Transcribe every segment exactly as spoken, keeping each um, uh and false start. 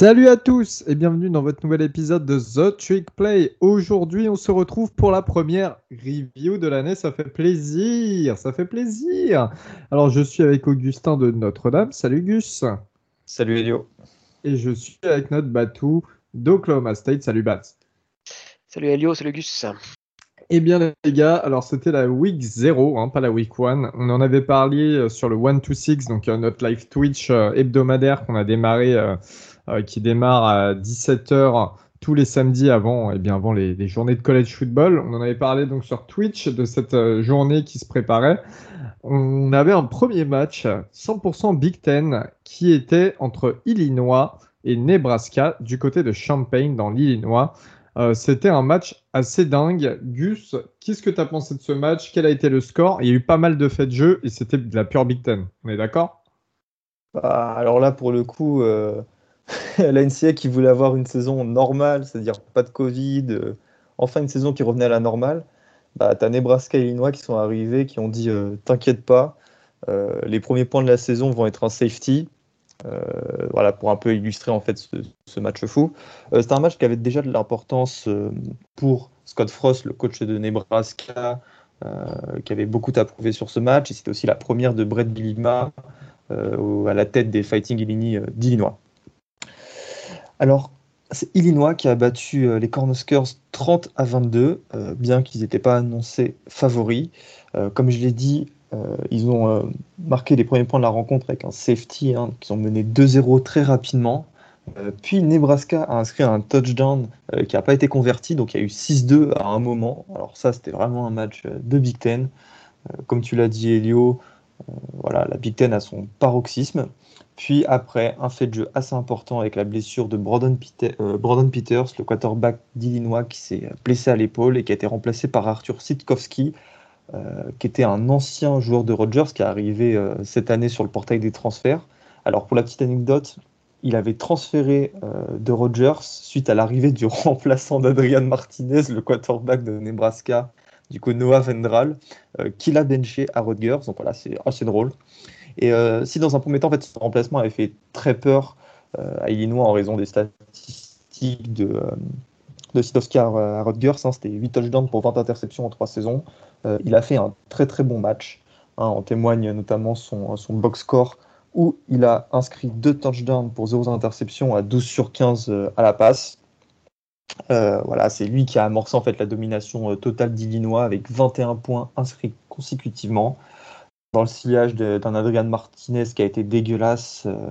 Salut à tous et bienvenue dans votre nouvel épisode de The Trick Play. Aujourd'hui, on se retrouve pour la première review de l'année. Ça fait plaisir, ça fait plaisir. Alors, je suis avec Augustin de Notre-Dame. Salut Gus. Salut Elio. Et je suis avec notre Batou d'Oklahoma State. Salut Bats. Salut Elio, salut Gus. Eh bien les gars, alors c'était la week zéro, hein, pas la week one. On en avait parlé sur le one to six, donc notre live Twitch hebdomadaire qu'on a démarré, euh, qui démarre à dix-sept heures tous les samedis avant, eh bien, avant les, les journées de college football. On en avait parlé donc sur Twitch de cette journée qui se préparait. On avait un premier match cent pour cent Big Ten qui était entre Illinois et Nebraska du côté de Champaign dans l'Illinois. Euh, c'était un match assez dingue. Gus, qu'est-ce que tu as pensé de ce match? Quel a été le score? Il y a eu pas mal de faits de jeu et c'était de la pure Big Ten. On est d'accord? ah, Alors là, pour le coup, euh, la N C A A qui voulait avoir une saison normale, c'est-à-dire pas de Covid, euh, enfin une saison qui revenait à la normale, bah, tu as Nebraska et Illinois qui sont arrivés, qui ont dit euh, « T'inquiète pas, euh, les premiers points de la saison vont être un safety ». Euh, voilà, pour un peu illustrer en fait ce, ce match fou. Euh, c'était un match qui avait déjà de l'importance euh, pour Scott Frost, le coach de Nebraska, euh, qui avait beaucoup à prouver sur ce match. Et c'était aussi la première de Brett Bielema euh, à la tête des Fighting Illini euh, d'Illinois. Alors, c'est Illinois qui a battu euh, les Cornhuskers trente à vingt-deux, euh, bien qu'ils n'étaient pas annoncés favoris. Euh, comme je l'ai dit, Euh, ils ont euh, marqué les premiers points de la rencontre avec un safety, hein, qu'ils ont mené deux zéro très rapidement. Euh, puis Nebraska a inscrit un touchdown euh, qui n'a pas été converti, donc il y a eu six deux à un moment. Alors ça, c'était vraiment un match euh, de Big Ten. Euh, comme tu l'as dit, Elio, euh, voilà, la Big Ten a son paroxysme. Puis après, un fait de jeu assez important avec la blessure de Brandon, Pite- euh, Brandon Peters, le quarterback d'Illinois, qui s'est blessé à l'épaule et qui a été remplacé par Arthur Sitkowski, Euh, qui était un ancien joueur de Rutgers qui est arrivé euh, cette année sur le portail des transferts. Alors pour la petite anecdote, il avait transféré euh, de Rutgers suite à l'arrivée du remplaçant d'Adrian Martinez, le quarterback de Nebraska, du coup Noah Vendral, euh, qui l'a benché à Rutgers. Donc voilà, c'est assez drôle. Et euh, si dans un premier temps, en fait, ce remplacement avait fait très peur euh, à Illinois en raison des statistiques de... Euh, de Sitkowski à Rutgers, hein, c'était huit touchdowns pour vingt interceptions en trois saisons. Euh, il a fait un très très bon match, hein, en témoigne notamment son, son box score où il a inscrit deux touchdowns pour zéro interception à douze sur quinze à la passe. Euh, voilà, c'est lui qui a amorcé en fait la domination totale d'Illinois avec vingt et un points inscrits consécutivement dans le sillage de, d'un Adrian Martinez qui a été dégueulasse. Euh,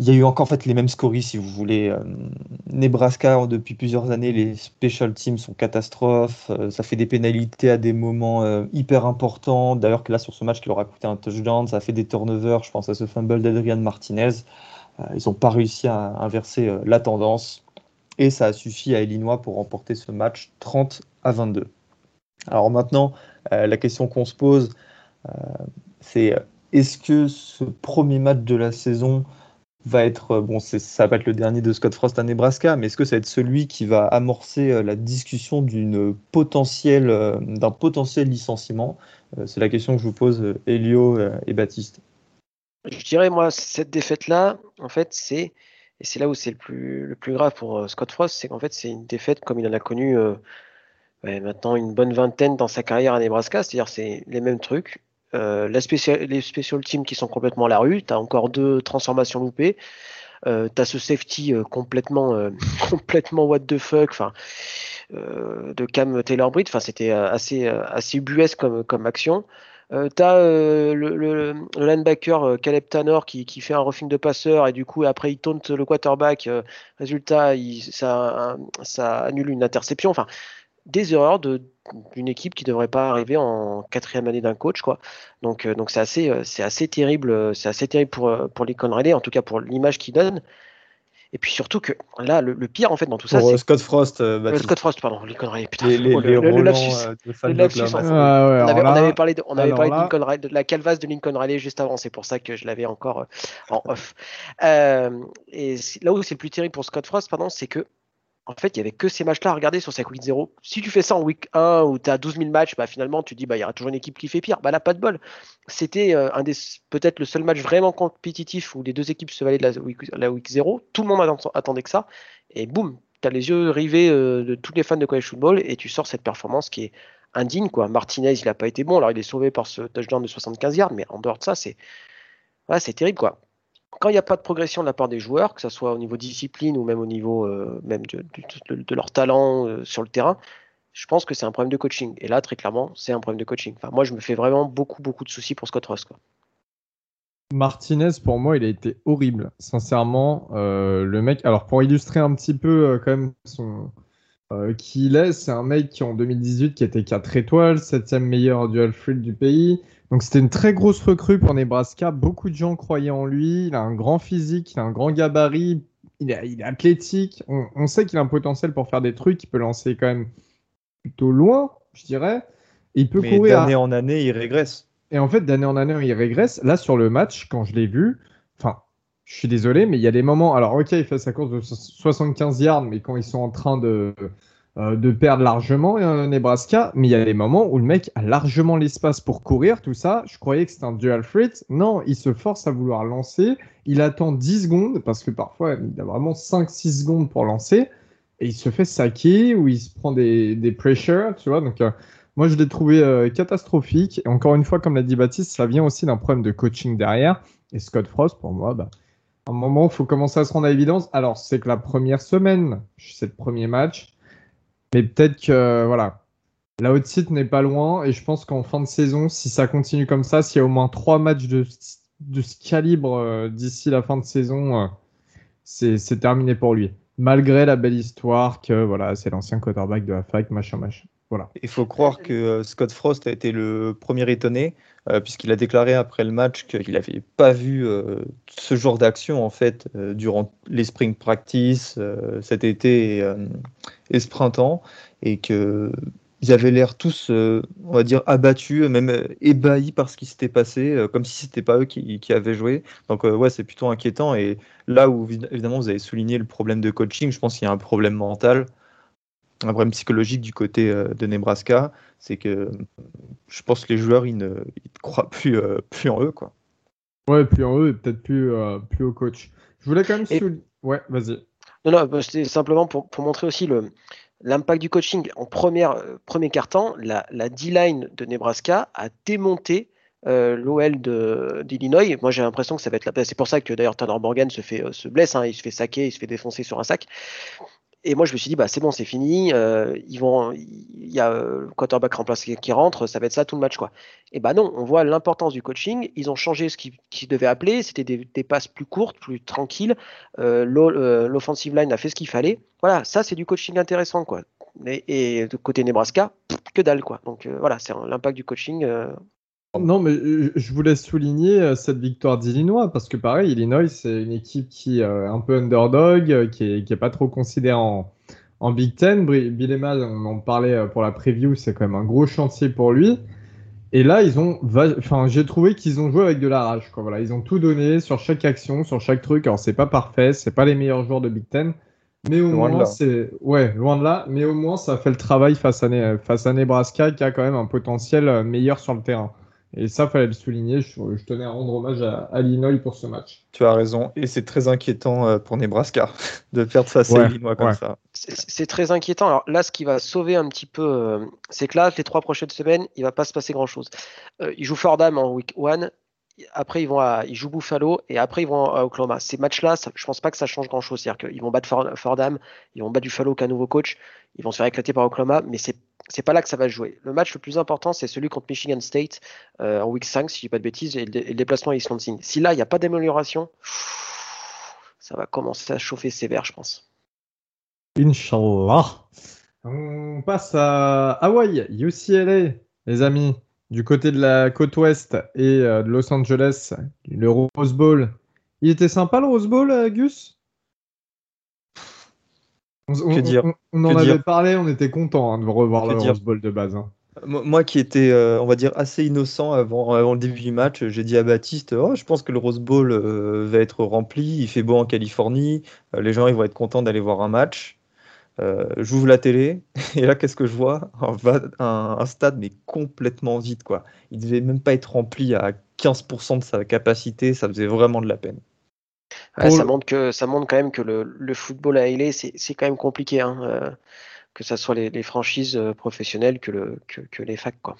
Il y a eu encore en fait, les mêmes scories, si vous voulez. Euh, Nebraska, depuis plusieurs années, les special teams sont catastrophes. Euh, ça fait des pénalités à des moments euh, hyper importants. D'ailleurs, que là, sur ce match qui leur a coûté un touchdown, ça a fait des turnovers. Je pense à ce fumble d'Adrian Martinez. Euh, ils n'ont pas réussi à inverser euh, la tendance. Et ça a suffi à Illinois pour remporter ce match trente à vingt-deux. Alors maintenant, euh, la question qu'on se pose, euh, c'est est-ce que ce premier match de la saison va être, bon, c'est, ça va pas être le dernier de Scott Frost à Nebraska, mais est-ce que ça va être celui qui va amorcer la discussion d'une potentielle, d'un potentiel licenciement? C'est la question que je vous pose, Elio et Baptiste. Je dirais, moi, cette défaite-là, en fait, c'est, et c'est là où c'est le plus, le plus grave pour Scott Frost, c'est qu'en fait, c'est une défaite comme il en a connu euh, maintenant une bonne vingtaine dans sa carrière à Nebraska, c'est-à-dire c'est les mêmes trucs. Euh, la spécial, les special teams qui sont complètement à la rue, t'as encore deux transformations loupées, euh, t'as ce safety euh, complètement, euh, complètement what the fuck, enfin, euh, de Cam Taylor-Britt, enfin c'était assez, assez ubuesque comme, comme action. Euh, t'as euh, le, le, le linebacker Caleb Tanner qui, qui fait un roughing de passeur et du coup après il taunt le quarterback, euh, résultat il, ça, ça annule une interception, enfin des erreurs de d'une équipe qui devrait pas arriver en quatrième année d'un coach, quoi. Donc, euh, donc c'est assez, euh, c'est assez terrible, euh, c'est assez terrible pour euh, pour Lincoln Riley, en tout cas pour l'image qu'il donne. Et puis surtout que là, le, le pire en fait dans tout ça, pour c'est Scott Frost, euh, euh, Scott Frost, pardon, Lincoln Riley, putain, les, les, oh, le, les le, le lapsus, euh, le lapsus. En fait. ah ouais, on, avait, là, on avait parlé, de, on avait parlé de, Lincoln Riley, de la calvasse de Lincoln Riley juste avant, c'est pour ça que je l'avais encore euh, en off. Euh, et là où c'est le plus terrible pour Scott Frost, pardon, c'est que en fait, il n'y avait que ces matchs-là à regarder sur cette week zéro. Si tu fais ça en week un où tu as douze mille matchs, bah, finalement, tu dis bah, il y aura toujours une équipe qui fait pire. Bah, là, pas de bol. C'était euh, un des, peut-être le seul match vraiment compétitif où les deux équipes se valaient de la week, la week zéro. Tout le monde attend, attendait que ça. Et boum, tu as les yeux rivés euh, de tous les fans de college football et tu sors cette performance qui est indigne, quoi. Martinez, il n'a pas été bon. Alors, il est sauvé par ce touchdown de soixante-quinze yards, mais en dehors de ça, c'est, ouais, c'est terrible, quoi. Quand il n'y a pas de progression de la part des joueurs, que ce soit au niveau discipline ou même au niveau euh, même de, de, de leur talent euh, sur le terrain, je pense que c'est un problème de coaching. Et là, très clairement, c'est un problème de coaching. Enfin, moi, je me fais vraiment beaucoup, beaucoup de soucis pour Scott Frost, quoi. Martinez, pour moi, il a été horrible. Sincèrement, euh, le mec... Alors, pour illustrer un petit peu euh, quand même son... Euh, qui il est, c'est un mec qui, en deux mille dix-huit, qui était quatre étoiles, septième meilleur dual field du pays. Donc, c'était une très grosse recrue pour Nebraska. Beaucoup de gens croyaient en lui. Il a un grand physique, il a un grand gabarit, il est, il est athlétique. On, on sait qu'il a un potentiel pour faire des trucs. Il peut lancer quand même plutôt loin, je dirais. Et il peut Mais courir d'année à... en année, il régresse. Et en fait, d'année en année, il régresse. Là, sur le match, quand je l'ai vu... enfin. Je suis désolé, mais il y a des moments... Alors, OK, il fait sa course de soixante-quinze yards, mais quand ils sont en train de, euh, de perdre largement euh, Nebraska, mais il y a des moments où le mec a largement l'espace pour courir, tout ça. Je croyais que c'était un dual threat. Non, il se force à vouloir lancer. Il attend dix secondes, parce que parfois, il a vraiment cinq six secondes pour lancer, et il se fait saquer ou il se prend des, des pressures, tu vois. Donc, euh, moi, je l'ai trouvé euh, catastrophique. Et encore une fois, comme l'a dit Baptiste, ça vient aussi d'un problème de coaching derrière. Et Scott Frost, pour moi, bah, à un moment, il faut commencer à se rendre à l'évidence. Alors, c'est que la première semaine, c'est le premier match. Mais peut-être que, voilà, la hot seat n'est pas loin. Et je pense qu'en fin de saison, si ça continue comme ça, s'il y a au moins trois matchs de, de ce calibre euh, d'ici la fin de saison, euh, c'est, c'est terminé pour lui. Malgré la belle histoire que, voilà, c'est l'ancien quarterback de la fac, machin, machin. Voilà. Il faut croire que Scott Frost a été le premier étonné, euh, puisqu'il a déclaré après le match qu'il n'avait pas vu euh, ce genre d'action en fait, euh, durant les spring practice euh, cet été et, euh, et ce printemps, et qu'ils avaient l'air tous, euh, on va dire, abattus, même euh, ébahis par ce qui s'était passé, euh, comme si ce n'était pas eux qui, qui avaient joué. Donc euh, ouais, c'est plutôt inquiétant. Et là où, évidemment, vous avez souligné le problème de coaching, je pense qu'il y a un problème mental. Un problème psychologique du côté de Nebraska, c'est que je pense que les joueurs, ils ne, ils ne croient plus, euh, plus en eux, quoi. Ouais, plus en eux et peut-être plus, euh, plus au coach. Je voulais quand même... Et... Sou... Ouais, vas-y. Non, non, c'était simplement pour, pour montrer aussi le, l'impact du coaching. En première, premier quart-temps, la, la D-line de Nebraska a démonté Euh, l'O L de, d'Illinois. Moi, j'ai l'impression que ça va être la... C'est pour ça que d'ailleurs Tanner Morgan se, fait, euh, se blesse, hein, il se fait saquer, il se fait défoncer sur un sac. Et moi, je me suis dit, bah, c'est bon, c'est fini. Euh, ils vont, il y a le quarterback remplacé qui rentre, ça va être ça tout le match, quoi. Et bah non, on voit l'importance du coaching. Ils ont changé ce qu'ils, qu'ils devaient appeler. C'était des, des passes plus courtes, plus tranquilles. Euh, euh, l'offensive line a fait ce qu'il fallait. Voilà, ça, c'est du coaching intéressant, quoi. Et, et côté Nebraska, pff, que dalle, quoi. Donc euh, voilà, c'est un, l'impact du coaching. Euh, Non, mais je voulais souligner cette victoire d'Illinois, parce que pareil, Illinois, c'est une équipe qui est un peu underdog, qui n'est qui est pas trop considérée en, en Big Ten. Bill Emma, on en parlait pour la preview, c'est quand même un gros chantier pour lui. Et là, ils ont, enfin, j'ai trouvé qu'ils ont joué avec de la rage, quoi. Voilà, ils ont tout donné sur chaque action, sur chaque truc. Alors, c'est pas parfait, c'est pas les meilleurs joueurs de Big Ten, mais au loin moins, c'est... Ouais, loin de là, mais au moins, ça fait le travail face à, ne... face à Nebraska, qui a quand même un potentiel meilleur sur le terrain. Et ça, il fallait le souligner. Je, je tenais à rendre hommage à, à Illinois pour ce match. Tu as raison. Et c'est très inquiétant pour Nebraska de perdre face à ouais, Illinois comme ouais. ça. C'est, c'est très inquiétant. Alors là, ce qui va sauver un petit peu, c'est que là, les trois prochaines semaines, il ne va pas se passer grand-chose. Euh, ils jouent Fordham en week un. Après, ils, vont à, ils jouent Buffalo. Et après, ils vont à Oklahoma. Ces matchs-là, ça, je ne pense pas que ça change grand-chose. C'est-à-dire qu'ils vont battre Fordham. Ils vont battre Buffalo qu'un nouveau coach. Ils vont se faire éclater par Oklahoma. Mais c'est C'est pas là que ça va jouer. Le match le plus important, c'est celui contre Michigan State euh, en week cinq, si je dis pas de bêtises, et le, et le déplacement à Wisconsin. Si là, il n'y a pas d'amélioration, ça va commencer à chauffer sévère, je pense. Inch'Allah. On passe à Hawaii, U C L A, les amis, du côté de la côte ouest et euh, de Los Angeles, le Rose Bowl. Il était sympa, le Rose Bowl, euh, Gus ? On, on, dire, on, on en dire. avait parlé, on était content hein, de revoir que le Rose Bowl de base. Hein. Moi qui étais, euh, on va dire, assez innocent avant, avant le début du match, j'ai dit à Baptiste, oh, je pense que le Rose Bowl euh, va être rempli, il fait beau en Californie, euh, les gens ils vont être contents d'aller voir un match. Euh, j'ouvre la télé et là qu'est-ce que je vois, un, un, un stade mais complètement vide quoi. Il devait même pas être rempli à quinze pour cent de sa capacité, ça faisait vraiment de la peine. Ouais, ça, le... montre que, ça montre quand même que le, le football à L A c'est, c'est quand même compliqué hein, euh, que ça soit les, les franchises professionnelles que, le, que, que les facs quoi.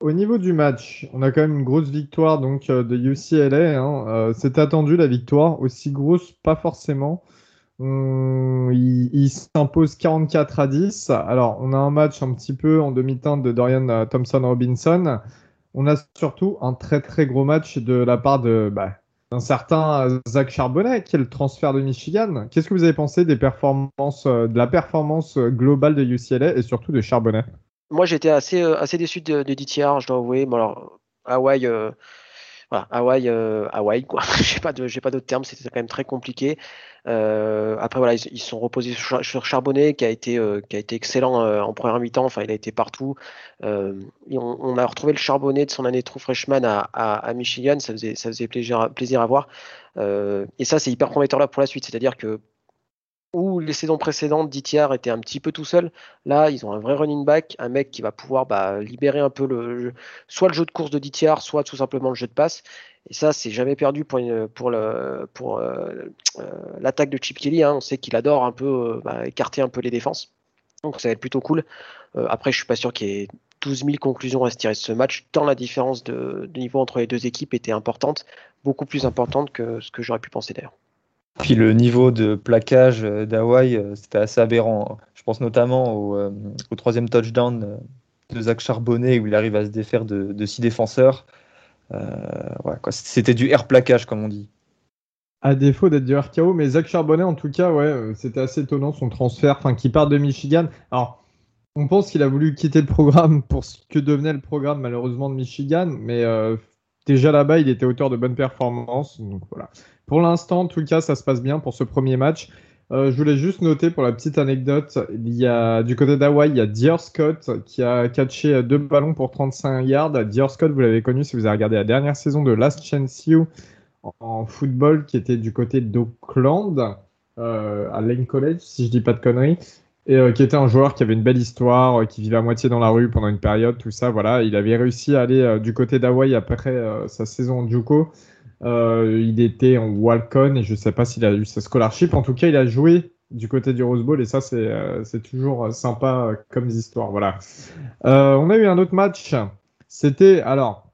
Au niveau du match, on a quand même une grosse victoire donc, de U C L A hein. euh, c'est attendu la victoire, aussi grosse pas forcément. On, il, il s'impose quarante-quatre à dix. Alors, on a un match un petit peu en demi-teinte de Dorian Thompson-Robinson. On a surtout un très très gros match de la part de, bah, d'un certain Zach Charbonnet, qui est le transfert de Michigan. Qu'est-ce que vous avez pensé des performances, de la performance globale de U C L A et surtout de Charbonnet? Moi, j'étais assez, assez déçu de, de D T R, je dois avouer. Bon, alors, Hawaii. Euh... Voilà, Hawaii, euh, Hawaii, quoi. j'ai pas de, j'ai pas d'autres termes. C'était quand même très compliqué. Euh, après voilà, ils se sont reposés sur, sur Charbonnet, qui a été, euh, qui a été excellent euh, en première mi-temps. Enfin, il a été partout. Euh, on, on a retrouvé le Charbonnet de son année true freshman à, à, à Michigan. Ça faisait, ça faisait plaisir, à, plaisir à voir. Euh, et ça, c'est hyper prometteur là pour la suite. C'est-à-dire que où les saisons précédentes, Dier était un petit peu tout seul. Là, ils ont un vrai running back, un mec qui va pouvoir bah, libérer un peu le, le, soit le jeu de course de Dier, soit tout simplement le jeu de passe. Et ça, c'est jamais perdu pour, une, pour, le, pour euh, l'attaque de Chip Kelly. Hein. On sait qu'il adore un peu euh, bah, écarter un peu les défenses. Donc ça va être plutôt cool. Euh, après, je ne suis pas sûr qu'il y ait douze mille conclusions à se tirer de ce match, tant la différence de, de niveau entre les deux équipes était importante, beaucoup plus importante que ce que j'aurais pu penser d'ailleurs. Puis le niveau de plaquage d'Hawaii, c'était assez aberrant. Je pense notamment au, euh, au troisième touchdown de Zach Charbonnet, où il arrive à se défaire de, de six défenseurs. Euh, ouais, quoi. C'était du air plaquage, comme on dit. À défaut d'être du R K O, mais Zach Charbonnet, en tout cas, ouais, c'était assez étonnant son transfert, qui part de Michigan. Alors, on pense qu'il a voulu quitter le programme pour ce que devenait le programme, malheureusement, de Michigan, mais euh, déjà là-bas, il était auteur de bonnes performances. Donc voilà. Pour l'instant, en tout cas, ça se passe bien pour ce premier match. Euh, je voulais juste noter, pour la petite anecdote, il y a, du côté d'Hawaï, il y a Dier Scott qui a catché deux ballons pour trente-cinq yards. Dier Scott, vous l'avez connu si vous avez regardé la dernière saison de Last Chance U en, en football, qui était du côté d'Auckland, euh, à Lane College, si je ne dis pas de conneries, et euh, qui était un joueur qui avait une belle histoire, euh, qui vivait à moitié dans la rue pendant une période, tout ça. Voilà, il avait réussi à aller euh, du côté d'Hawaï après euh, sa saison en JUCO. Euh, il était en walk-on et je ne sais pas s'il a eu sa scholarship. En tout cas, il a joué du côté du Rose Bowl et ça, c'est, euh, c'est toujours sympa euh, comme histoire. Voilà. Euh, on a eu un autre match. C'était, alors,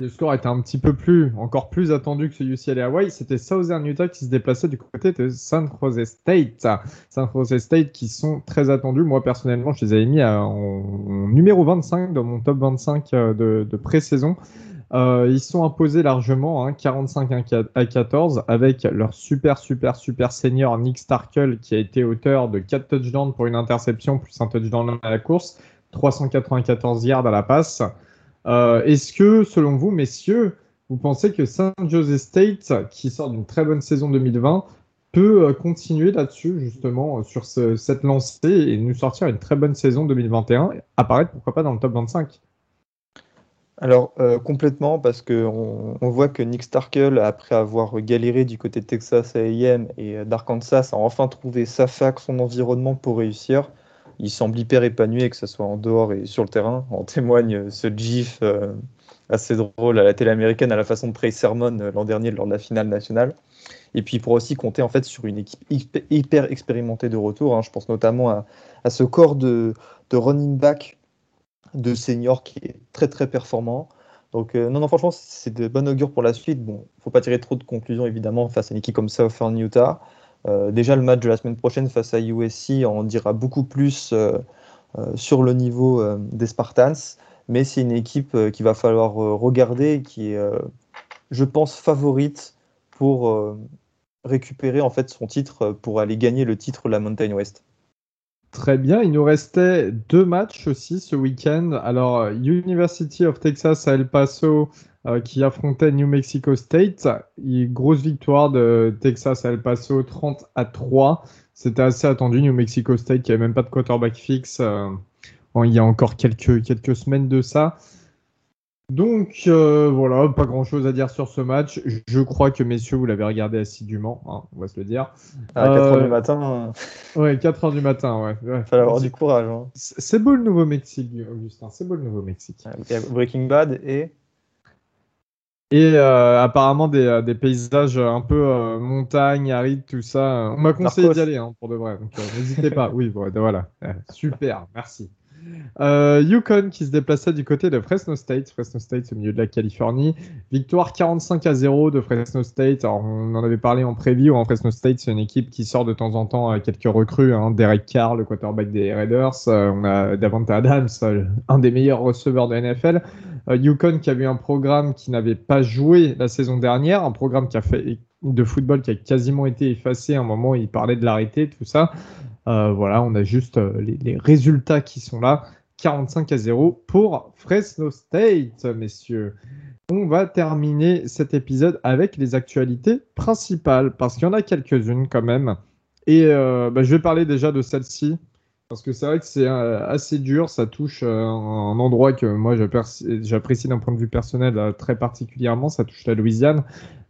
le score était un petit peu plus, encore plus attendu que ce U C L A Hawaii. C'était Southern Utah qui se déplaçait du côté de San Jose State. San Jose State qui sont très attendus. Moi, personnellement, je les avais mis à, en numéro vingt-cinq dans mon top vingt-cinq de, de pré-saison. Euh, ils sont imposés largement, hein, quarante-cinq à quatorze, avec leur super, super, super senior Nick Starkel, qui a été auteur de quatre touchdowns pour une interception, plus un touchdown à la course, trois cent quatre-vingt-quatorze yards à la passe. Euh, est-ce que, selon vous, messieurs, vous pensez que San Jose State, qui sort d'une très bonne saison deux mille vingt, peut euh, continuer là-dessus, justement, euh, sur ce, cette lancée et nous sortir une très bonne saison deux mille vingt et un, apparaître, pourquoi pas, dans le top vingt-cinq ? Alors, euh, complètement, parce qu'on on voit que Nick Starkel, après avoir galéré du côté de Texas A and M et d'Arkansas, a enfin trouvé sa fac, son environnement pour réussir. Il semble hyper épanoui, que ce soit en dehors et sur le terrain. En témoigne ce gif euh, assez drôle à la télé américaine, à la façon de Trey Sermon euh, l'an dernier lors de la finale nationale. Et puis, il pourra aussi compter en fait, sur une équipe hyper expérimentée de retour. Hein. Je pense notamment à, à ce corps de, de running back de senior qui est très très performant. Donc euh, non, non, franchement, c'est de bon augure pour la suite. Bon, il ne faut pas tirer trop de conclusions, évidemment, face à une équipe comme Southern Utah. Euh, déjà, le match de la semaine prochaine face à U S C, on dira beaucoup plus euh, euh, sur le niveau euh, des Spartans. Mais c'est une équipe euh, qu'il va falloir euh, regarder, qui est, euh, je pense, favorite pour euh, récupérer en fait, son titre, pour aller gagner le titre de la Mountain West. Très bien, il nous restait deux matchs aussi ce week-end. Alors, University of Texas à El Paso euh, qui affrontait New Mexico State. Et grosse victoire de Texas à El Paso, trente à trois. C'était assez attendu, New Mexico State qui n'avait même pas de quarterback fixe. Euh, il y a encore quelques, quelques semaines de ça. Donc euh, voilà, pas grand chose à dire sur ce match. Je crois que messieurs, vous l'avez regardé assidûment, hein, on va se le dire. À quatre heures euh... du matin. Euh... Ouais, quatre heures du matin, ouais. Il ouais. fallait avoir du courage. Hein. C'est beau le Nouveau-Mexique, Augustin, c'est beau le Nouveau-Mexique. Breaking Bad et... Et euh, apparemment des, des paysages un peu euh, montagne, aride, tout ça. On m'a conseillé d'y aller, hein, pour de vrai, donc euh, n'hésitez pas. Oui, voilà, super, merci. Euh, UConn qui se déplaçait du côté de Fresno State. Fresno State au milieu de la Californie. Victoire quarante-cinq à zéro de Fresno State. Alors, on en avait parlé en preview. Hein. Fresno State, c'est une équipe qui sort de temps en temps quelques recrues. Hein. Derek Carr, le quarterback des Raiders. Euh, on a Davante Adams, un des meilleurs receveurs de N F L. Euh, UConn qui a eu un programme qui n'avait pas joué la saison dernière. Un programme qui a fait, de football qui a quasiment été effacé. À un moment, il parlait de l'arrêter, tout ça. Euh, voilà, on a juste euh, les, les résultats qui sont là. quarante-cinq à zéro pour Fresno State, messieurs. On va terminer cet épisode avec les actualités principales, parce qu'il y en a quelques-unes quand même. Et euh, bah, je vais parler déjà de celle-ci, parce que c'est vrai que c'est euh, assez dur. Ça touche euh, un endroit que moi j'apprécie d'un point de vue personnel euh, très particulièrement. Ça touche la Louisiane.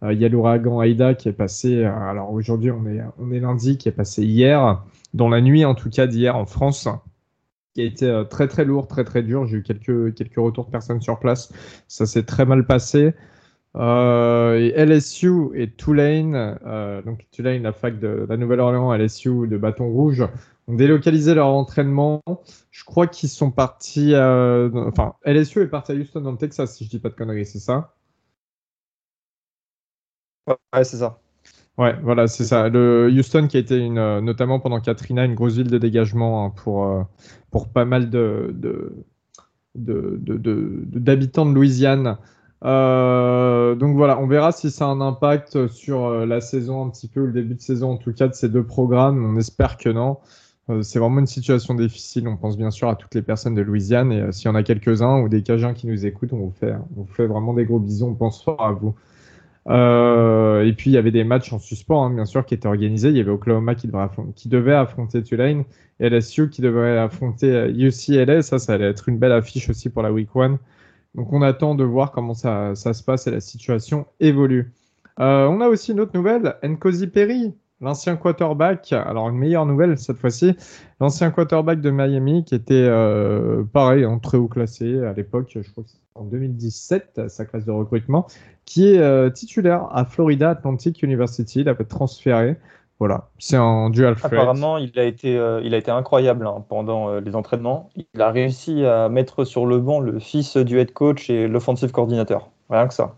Il euh, y a l'ouragan Aïda qui est passé. Euh, alors aujourd'hui, on est, on est lundi, qui est passé hier. Dans la nuit, en tout cas, d'hier en France, qui a été euh, très, très lourd, très, très dur. J'ai eu quelques, quelques retours de personnes sur place. Ça s'est très mal passé. Euh, et L S U et Tulane, euh, donc Tulane, la fac de la Nouvelle-Orléans, L S U de Bâton Rouge, ont délocalisé leur entraînement. Je crois qu'ils sont partis... Euh, enfin, L S U est parti à Houston, dans le Texas, si je ne dis pas de conneries, c'est ça ? Ouais, ouais, c'est ça. Ouais, voilà, c'est ça. Le Houston qui a été une, notamment pendant Katrina, une grosse ville de dégagement, hein, pour pour pas mal de de de, de, de, de d'habitants de Louisiane. Euh, donc voilà, on verra si ça a un impact sur la saison un petit peu, ou le début de saison en tout cas de ces deux programmes. On espère que non. Euh, c'est vraiment une situation difficile. On pense bien sûr à toutes les personnes de Louisiane, et euh, s'il y en a quelques-uns ou des Cajuns qui nous écoutent, on vous fait on vous fait vraiment des gros bisous. On pense fort à vous. Euh, et puis il y avait des matchs en suspens, hein, bien sûr, qui étaient organisés. Il y avait Oklahoma qui devait affronter, qui devait affronter Tulane, et L S U qui devait affronter U C L A. Ça, ça allait être une belle affiche aussi pour la week one. Donc on attend de voir comment ça, ça se passe et la situation évolue. Euh, on a aussi une autre nouvelle, N'Kosi Perry, l'ancien quarterback. Alors une meilleure nouvelle cette fois-ci, l'ancien quarterback de Miami qui était euh, pareil, hein, très haut classé à l'époque, je crois que c'était en deux mille dix-sept, sa classe de recrutement, qui est euh, titulaire à Florida Atlantic University. Il avait transféré. Voilà, c'est un dual threat. Apparemment, il a été, euh, il a été incroyable, hein, pendant euh, les entraînements. Il a réussi à mettre sur le banc le fils du head coach et l'offensive coordinateur. Rien que ça.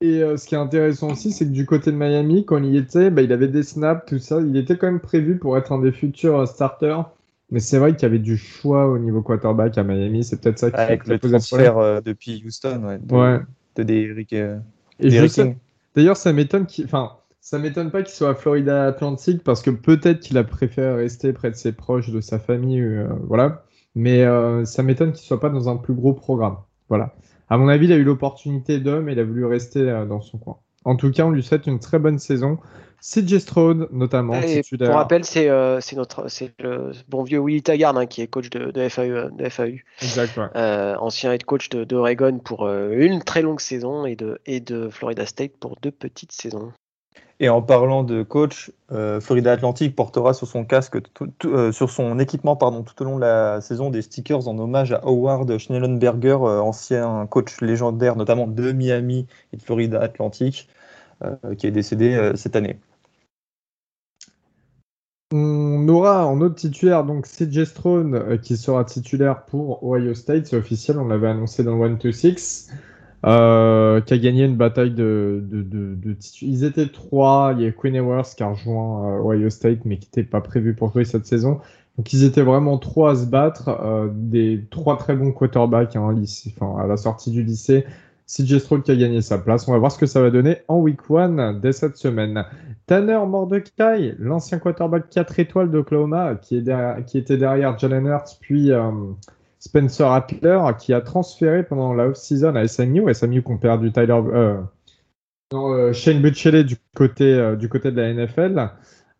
Et euh, ce qui est intéressant aussi, c'est que du côté de Miami, quand il y était, bah, il avait des snaps, tout ça. Il était quand même prévu pour être un des futurs euh, starters. Mais c'est vrai qu'il y avait du choix au niveau quarterback à Miami. C'est peut-être ça qui a posé problème. Avec le depuis Houston, ouais. De, ouais. De Derrick euh, King. D'ailleurs, ça m'étonne qu'il, enfin, ça m'étonne pas qu'il soit à Florida Atlantic, parce que peut-être qu'il a préféré rester près de ses proches, de sa famille, euh, voilà. Mais euh, ça m'étonne qu'il soit pas dans un plus gros programme, voilà. À mon avis, il a eu l'opportunité de, mais il a voulu rester euh, dans son coin. En tout cas, on lui souhaite une très bonne saison. C J Stroud, notamment. Et pour rappel, c'est, euh, c'est, notre, c'est le bon vieux Willie Taggart, hein, qui est coach de, de, F A U, de F A U. Exact, ouais. euh, ancien head coach de, de Oregon pour euh, une très longue saison, et de, et de Florida State pour deux petites saisons. Et en parlant de coach, euh, Florida Atlantic portera sur son casque, tout, tout, euh, sur son équipement, pardon, tout au long de la saison, des stickers en hommage à Howard Schnellenberger, euh, ancien coach légendaire, notamment de Miami et de Florida Atlantic, euh, qui est décédé euh, cette année. On aura en autre titulaire donc C J Stroud, euh, qui sera titulaire pour Ohio State, c'est officiel, on l'avait annoncé dans le one two six, euh, qui a gagné une bataille de, de, de, de titulaires. Ils étaient trois, il y a Quinn Ewers qui a rejoint euh, Ohio State, mais qui n'était pas prévu pour jouer cette saison. Donc ils étaient vraiment trois à se battre, euh, des trois très bons quarterbacks, hein, lycée, enfin, à la sortie du lycée. C J Stroud qui a gagné sa place. On va voir ce que ça va donner en week one dès cette semaine. Tanner Mordecai, l'ancien quarterback quatre étoiles d'Oklahoma, qui, est derrière, qui était derrière Jalen Hurts, puis euh, Spencer Rattler, qui a transféré pendant la off-season à S M U. S M U qu'on perd du Tyler, euh, non, euh, Shane Bucchelli du côté, euh, du côté de la N F L.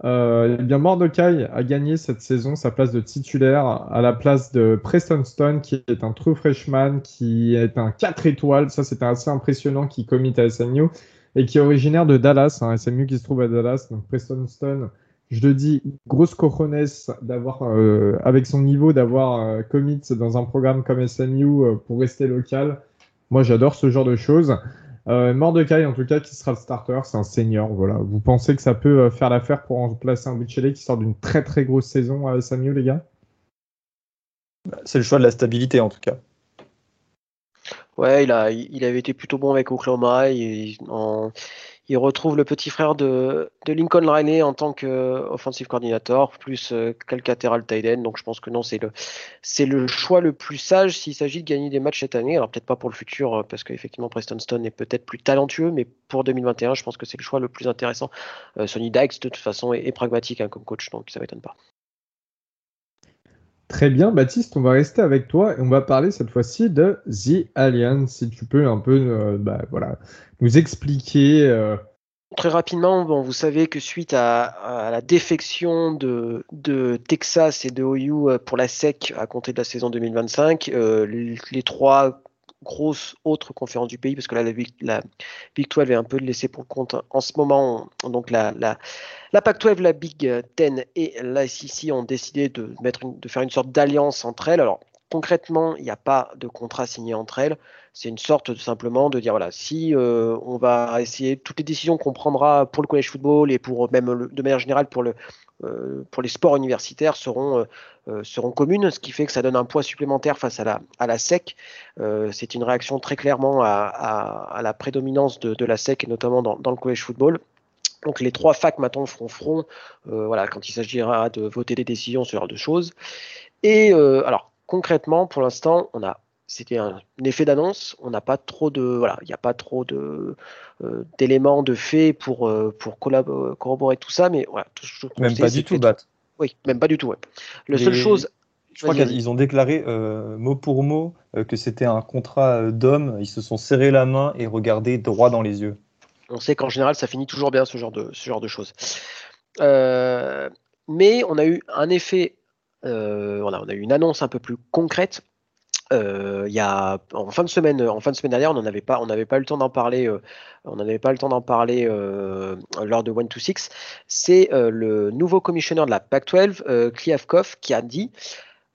Euh, eh bien, Mordecai a gagné cette saison sa place de titulaire à la place de Preston Stone, qui est un true freshman, qui est un quatre étoiles, ça c'était assez impressionnant, qui commit à S M U et qui est originaire de Dallas, hein, S M U qui se trouve à Dallas. Donc Preston Stone, je le dis, grosse cojones d'avoir, euh, avec son niveau, d'avoir euh, commit dans un programme comme S M U euh, pour rester local. Moi j'adore ce genre de choses. Euh, Mordecai, en tout cas, qui sera le starter, c'est un senior. Voilà. Vous pensez que ça peut euh, faire l'affaire pour remplacer un Bichelé qui sort d'une très très grosse saison à S M U, les gars? C'est le choix de la stabilité, en tout cas. Ouais, il, a, il avait été plutôt bon avec Oklahoma. Il, en, il retrouve le petit frère de, de Lincoln Riley en tant qu'offensive coordinator, plus euh, quelques latéral tight end. Donc je pense que non, c'est le, c'est le choix le plus sage s'il s'agit de gagner des matchs cette année. Alors peut-être pas pour le futur, parce qu'effectivement Preston Stone est peut-être plus talentueux, mais pour deux mille vingt et un, je pense que c'est le choix le plus intéressant. Euh, Sonny Dykes, de toute façon, est, est pragmatique hein, comme coach, donc ça ne m'étonne pas. Très bien, Baptiste, on va rester avec toi et on va parler cette fois-ci de The Alliance. Si tu peux un peu euh, bah, voilà, nous expliquer. Euh... Très rapidement, bon, vous savez que suite à, à la défection de, de Texas et de O U pour la S E C à compter de la saison deux mille vingt-cinq, euh, les, les trois grosses autres conférences du pays, parce que là, la, la Big douze est un peu laissée pour compte en ce moment. Donc, la, la, la Pac douze, la Big dix et la S E C ont décidé de, mettre une, de faire une sorte d'alliance entre elles. Alors, concrètement, il n'y a pas de contrat signé entre elles. C'est une sorte de, simplement de dire, voilà, si euh, on va essayer toutes les décisions qu'on prendra pour le college football et pour même le, de manière générale pour le Euh, pour les sports universitaires seront, euh, euh, seront communes, ce qui fait que ça donne un poids supplémentaire face à la, à la S E C. Euh, c'est une réaction très clairement à, à, à la prédominance de, de la S E C et notamment dans, dans le college football. Donc les trois facs maintenant feront front euh, voilà, quand il s'agira de voter des décisions, ce genre de choses. Et euh, alors concrètement, pour l'instant, on a c'était un effet d'annonce, on n'a pas trop de voilà, il n'y a pas trop de euh, d'éléments de fait pour euh, pour collab- corroborer tout ça, mais voilà, tout, tout, même pas du tout, Bat. Oui, même pas du tout. Ouais. Le seule chose, je crois vas-y. qu'ils ont déclaré euh, mot pour mot euh, que c'était un contrat d'hommes. Ils se sont serrés la main et regardés droit dans les yeux. On sait qu'en général, ça finit toujours bien ce genre de ce genre de choses. Euh, mais on a eu un effet, euh, on a on a eu une annonce un peu plus concrète. Euh, y a, en fin de semaine, en fin de semaine dernière, on n'avait pas, on n'avait pas eu le temps d'en parler. Euh, on n'avait pas eu le temps d'en parler euh, lors de one two six. C'est euh, le nouveau commissionneur de la Pac douze, euh, Kliavkov, qui a dit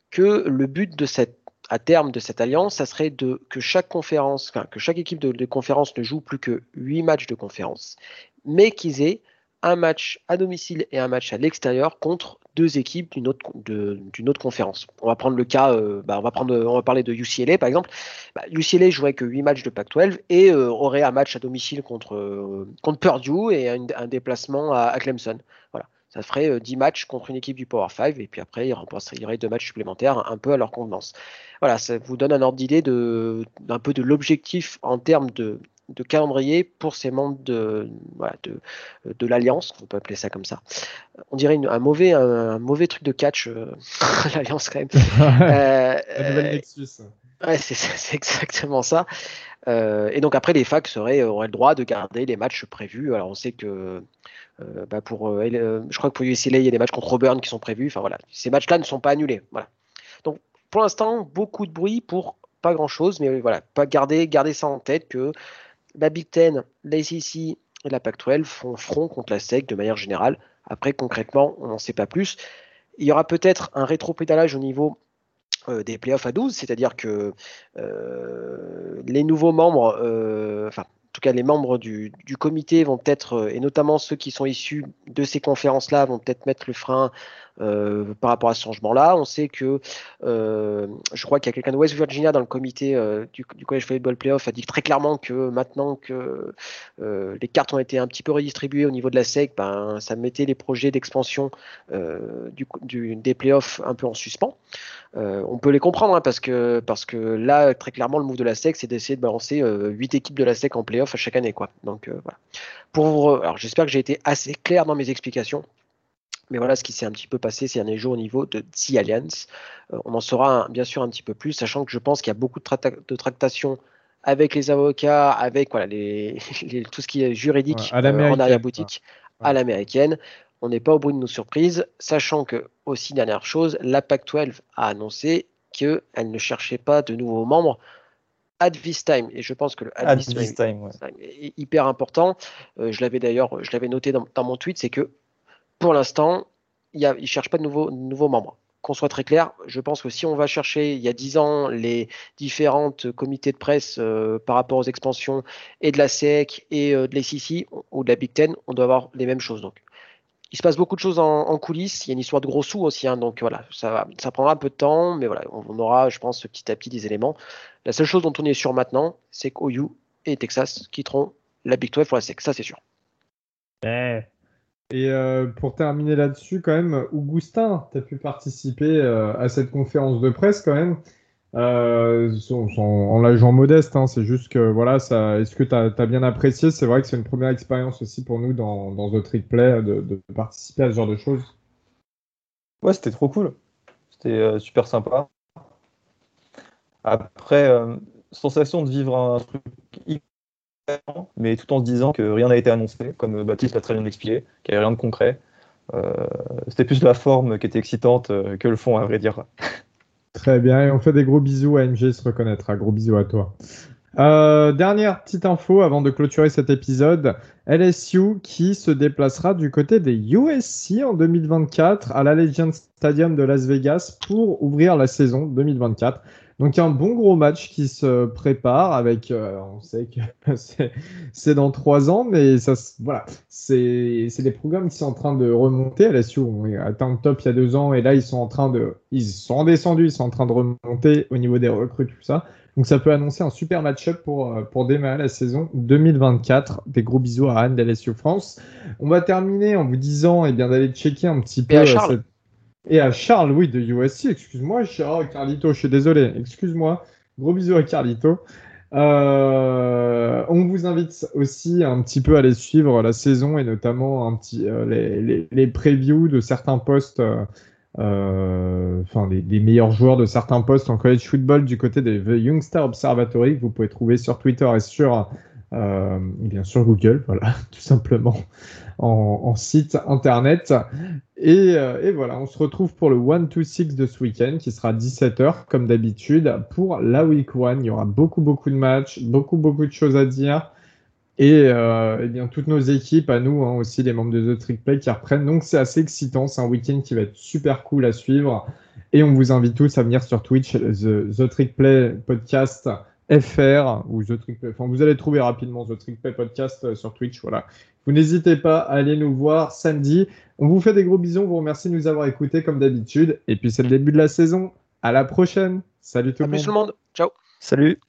que le but de cette, à terme de cette alliance, ça serait de que chaque conférence, que chaque équipe de, de conférence ne joue plus que huit matchs de conférence, mais qu'ils aient un match à domicile et un match à l'extérieur contre deux équipes d'une autre, de, d'une autre conférence. On va prendre le cas, euh, bah on, va prendre, on va parler de U C L A par exemple. Bah, U C L A jouerait que huit matchs de Pac douze et euh, aurait un match à domicile contre, euh, contre Purdue et un, un déplacement à, à Clemson. Voilà. Ça ferait euh, dix matchs contre une équipe du Power cinq et puis après, il remplacerait deux matchs supplémentaires un peu à leur convenance. Voilà, ça vous donne un ordre d'idée de, d'un peu de l'objectif en termes de de calendrier pour ces membres de, voilà, de, de l'Alliance, on peut appeler ça comme ça. On dirait une, un, mauvais, un, un mauvais truc de catch, euh, l'Alliance quand même. euh, La nouvelle Nexus. Euh, ouais, c'est, c'est exactement ça. Euh, et donc après, les facs seraient, auraient le droit de garder les matchs prévus. Alors on sait que euh, bah pour, euh, je crois que pour U C L A, il y a des matchs contre Auburn qui sont prévus. Enfin voilà, ces matchs-là ne sont pas annulés. Voilà. Donc pour l'instant, beaucoup de bruit pour pas grand-chose, mais voilà, pas garder, garder ça en tête que la Big Ten, la S E C et la Pac douze font front contre la S E C de manière générale. Après, concrètement, on n'en sait pas plus. Il y aura peut-être un rétropédalage au niveau euh, des playoffs à douze, c'est-à-dire que euh, les nouveaux membres, euh, enfin, en tout cas les membres du, du comité vont peut-être, et notamment ceux qui sont issus de ces conférences-là, vont peut-être mettre le frein euh, par rapport à ce changement-là. On sait que, euh, je crois qu'il y a quelqu'un de West Virginia dans le comité euh, du, du College Football Playoff a dit très clairement que maintenant que euh, les cartes ont été un petit peu redistribuées au niveau de la S E C, ben, ça mettait les projets d'expansion euh, du, du, des playoffs un peu en suspens. Euh, on peut les comprendre hein, parce, que, parce que là, très clairement, le move de la S E C, c'est d'essayer de balancer euh, huit équipes de la S E C en playoff à chaque année, quoi. Donc euh, voilà. Pour alors j'espère que j'ai été assez clair dans mes explications, mais voilà ce qui s'est un petit peu passé ces derniers jours au niveau de The Alliance. Euh, on en saura un, bien sûr un petit peu plus, sachant que je pense qu'il y a beaucoup de, tra- de tractations avec les avocats, avec voilà les, les tout ce qui est juridique ouais, euh, en arrière-boutique ouais. à l'américaine. on n'est pas au bout de nos surprises, sachant que, aussi dernière chose, la Pac douze a annoncé qu'elle ne cherchait pas de nouveaux membres at this time, et je pense que le at, at this time, time ouais. est hyper important. Euh, je l'avais d'ailleurs, je l'avais noté dans, dans mon tweet, c'est que pour l'instant, il ne cherche pas de nouveaux, de nouveaux membres. Qu'on soit très clair, je pense que si on va chercher il y a dix ans les différentes comités de presse euh, par rapport aux expansions et de la S E C et euh, de l'A C C ou de la Big Ten, on doit avoir les mêmes choses. Donc, il se passe beaucoup de choses en, en coulisses. Il y a une histoire de gros sous aussi, hein, donc voilà, ça, ça prendra un peu de temps, mais voilà, on, on aura, je pense, petit à petit des éléments. La seule chose dont on est sûr maintenant, c'est qu'O U et Texas quitteront la Big douze pour la S E C, ça c'est sûr. Ouais. Et euh, pour terminer là-dessus, quand même, Augustin, tu as pu participer euh, à cette conférence de presse quand même, euh, en, en, en la jouant modeste, hein, c'est juste que, voilà, ça, est-ce que tu as bien apprécié? C'est vrai que c'est une première expérience aussi pour nous dans, dans The Trick Play de, de participer à ce genre de choses. Ouais, c'était trop cool. C'était euh, super sympa. Après, euh, sensation de vivre un truc mais tout en se disant que rien n'a été annoncé, comme Baptiste l'a très bien expliqué, qu'il n'y avait rien de concret. Euh, c'était plus la forme qui était excitante que le fond, à vrai dire. Très bien, et on fait des gros bisous à M G, se reconnaîtra. Gros bisous à toi. Euh, dernière petite info avant de clôturer cet épisode, L S U qui se déplacera du côté des U S C en deux mille vingt-quatre à l'Allegiant Stadium de Las Vegas pour ouvrir la saison deux mille vingt-quatre. Donc, un bon gros match qui se prépare avec, euh, on sait que c'est, c'est dans trois ans, mais ça, voilà, c'est, c'est des programmes qui sont en train de remonter. À L S U, on a atteint le top il y a deux ans et là, ils sont en train de, ils sont descendus, ils sont en train de remonter au niveau des recrues, tout ça. Donc, ça peut annoncer un super match-up pour, pour démarrer la saison deux mille vingt-quatre. Des gros bisous à Anne d'L S U France. On va terminer en vous disant, eh bien, d'aller checker un petit peu cette... Et à Charles, oui, de U S C, excuse-moi, oh, Carlito, je suis désolé, excuse-moi, gros bisous à Carlito. Euh, on vous invite aussi un petit peu à aller suivre la saison et notamment un petit, euh, les, les, les previews de certains postes, euh, euh, enfin les, les meilleurs joueurs de certains postes en college football du côté des The Youngster Observatory que vous pouvez trouver sur Twitter et sur... Euh, et bien sur Google, voilà, tout simplement en, en site internet. Et, et voilà, on se retrouve pour le one two six de ce week-end qui sera dix-sept heures comme d'habitude pour la week one. Il y aura beaucoup beaucoup de matchs, beaucoup beaucoup de choses à dire et, euh, et bien toutes nos équipes à nous hein, aussi les membres de The Trick Play qui reprennent. Donc c'est assez excitant, c'est un week-end qui va être super cool à suivre et on vous invite tous à venir sur Twitch The, The Trick Play Podcast F R ou The Trick Play. Enfin, vous allez trouver rapidement The Trick Play Podcast sur Twitch. Voilà. Vous n'hésitez pas à aller nous voir samedi. On vous fait des gros bisous. On vous remercie de nous avoir écoutés comme d'habitude. Et puis c'est le début de la saison. À la prochaine. Salut tout le monde. Salut tout le monde. Ciao. Salut.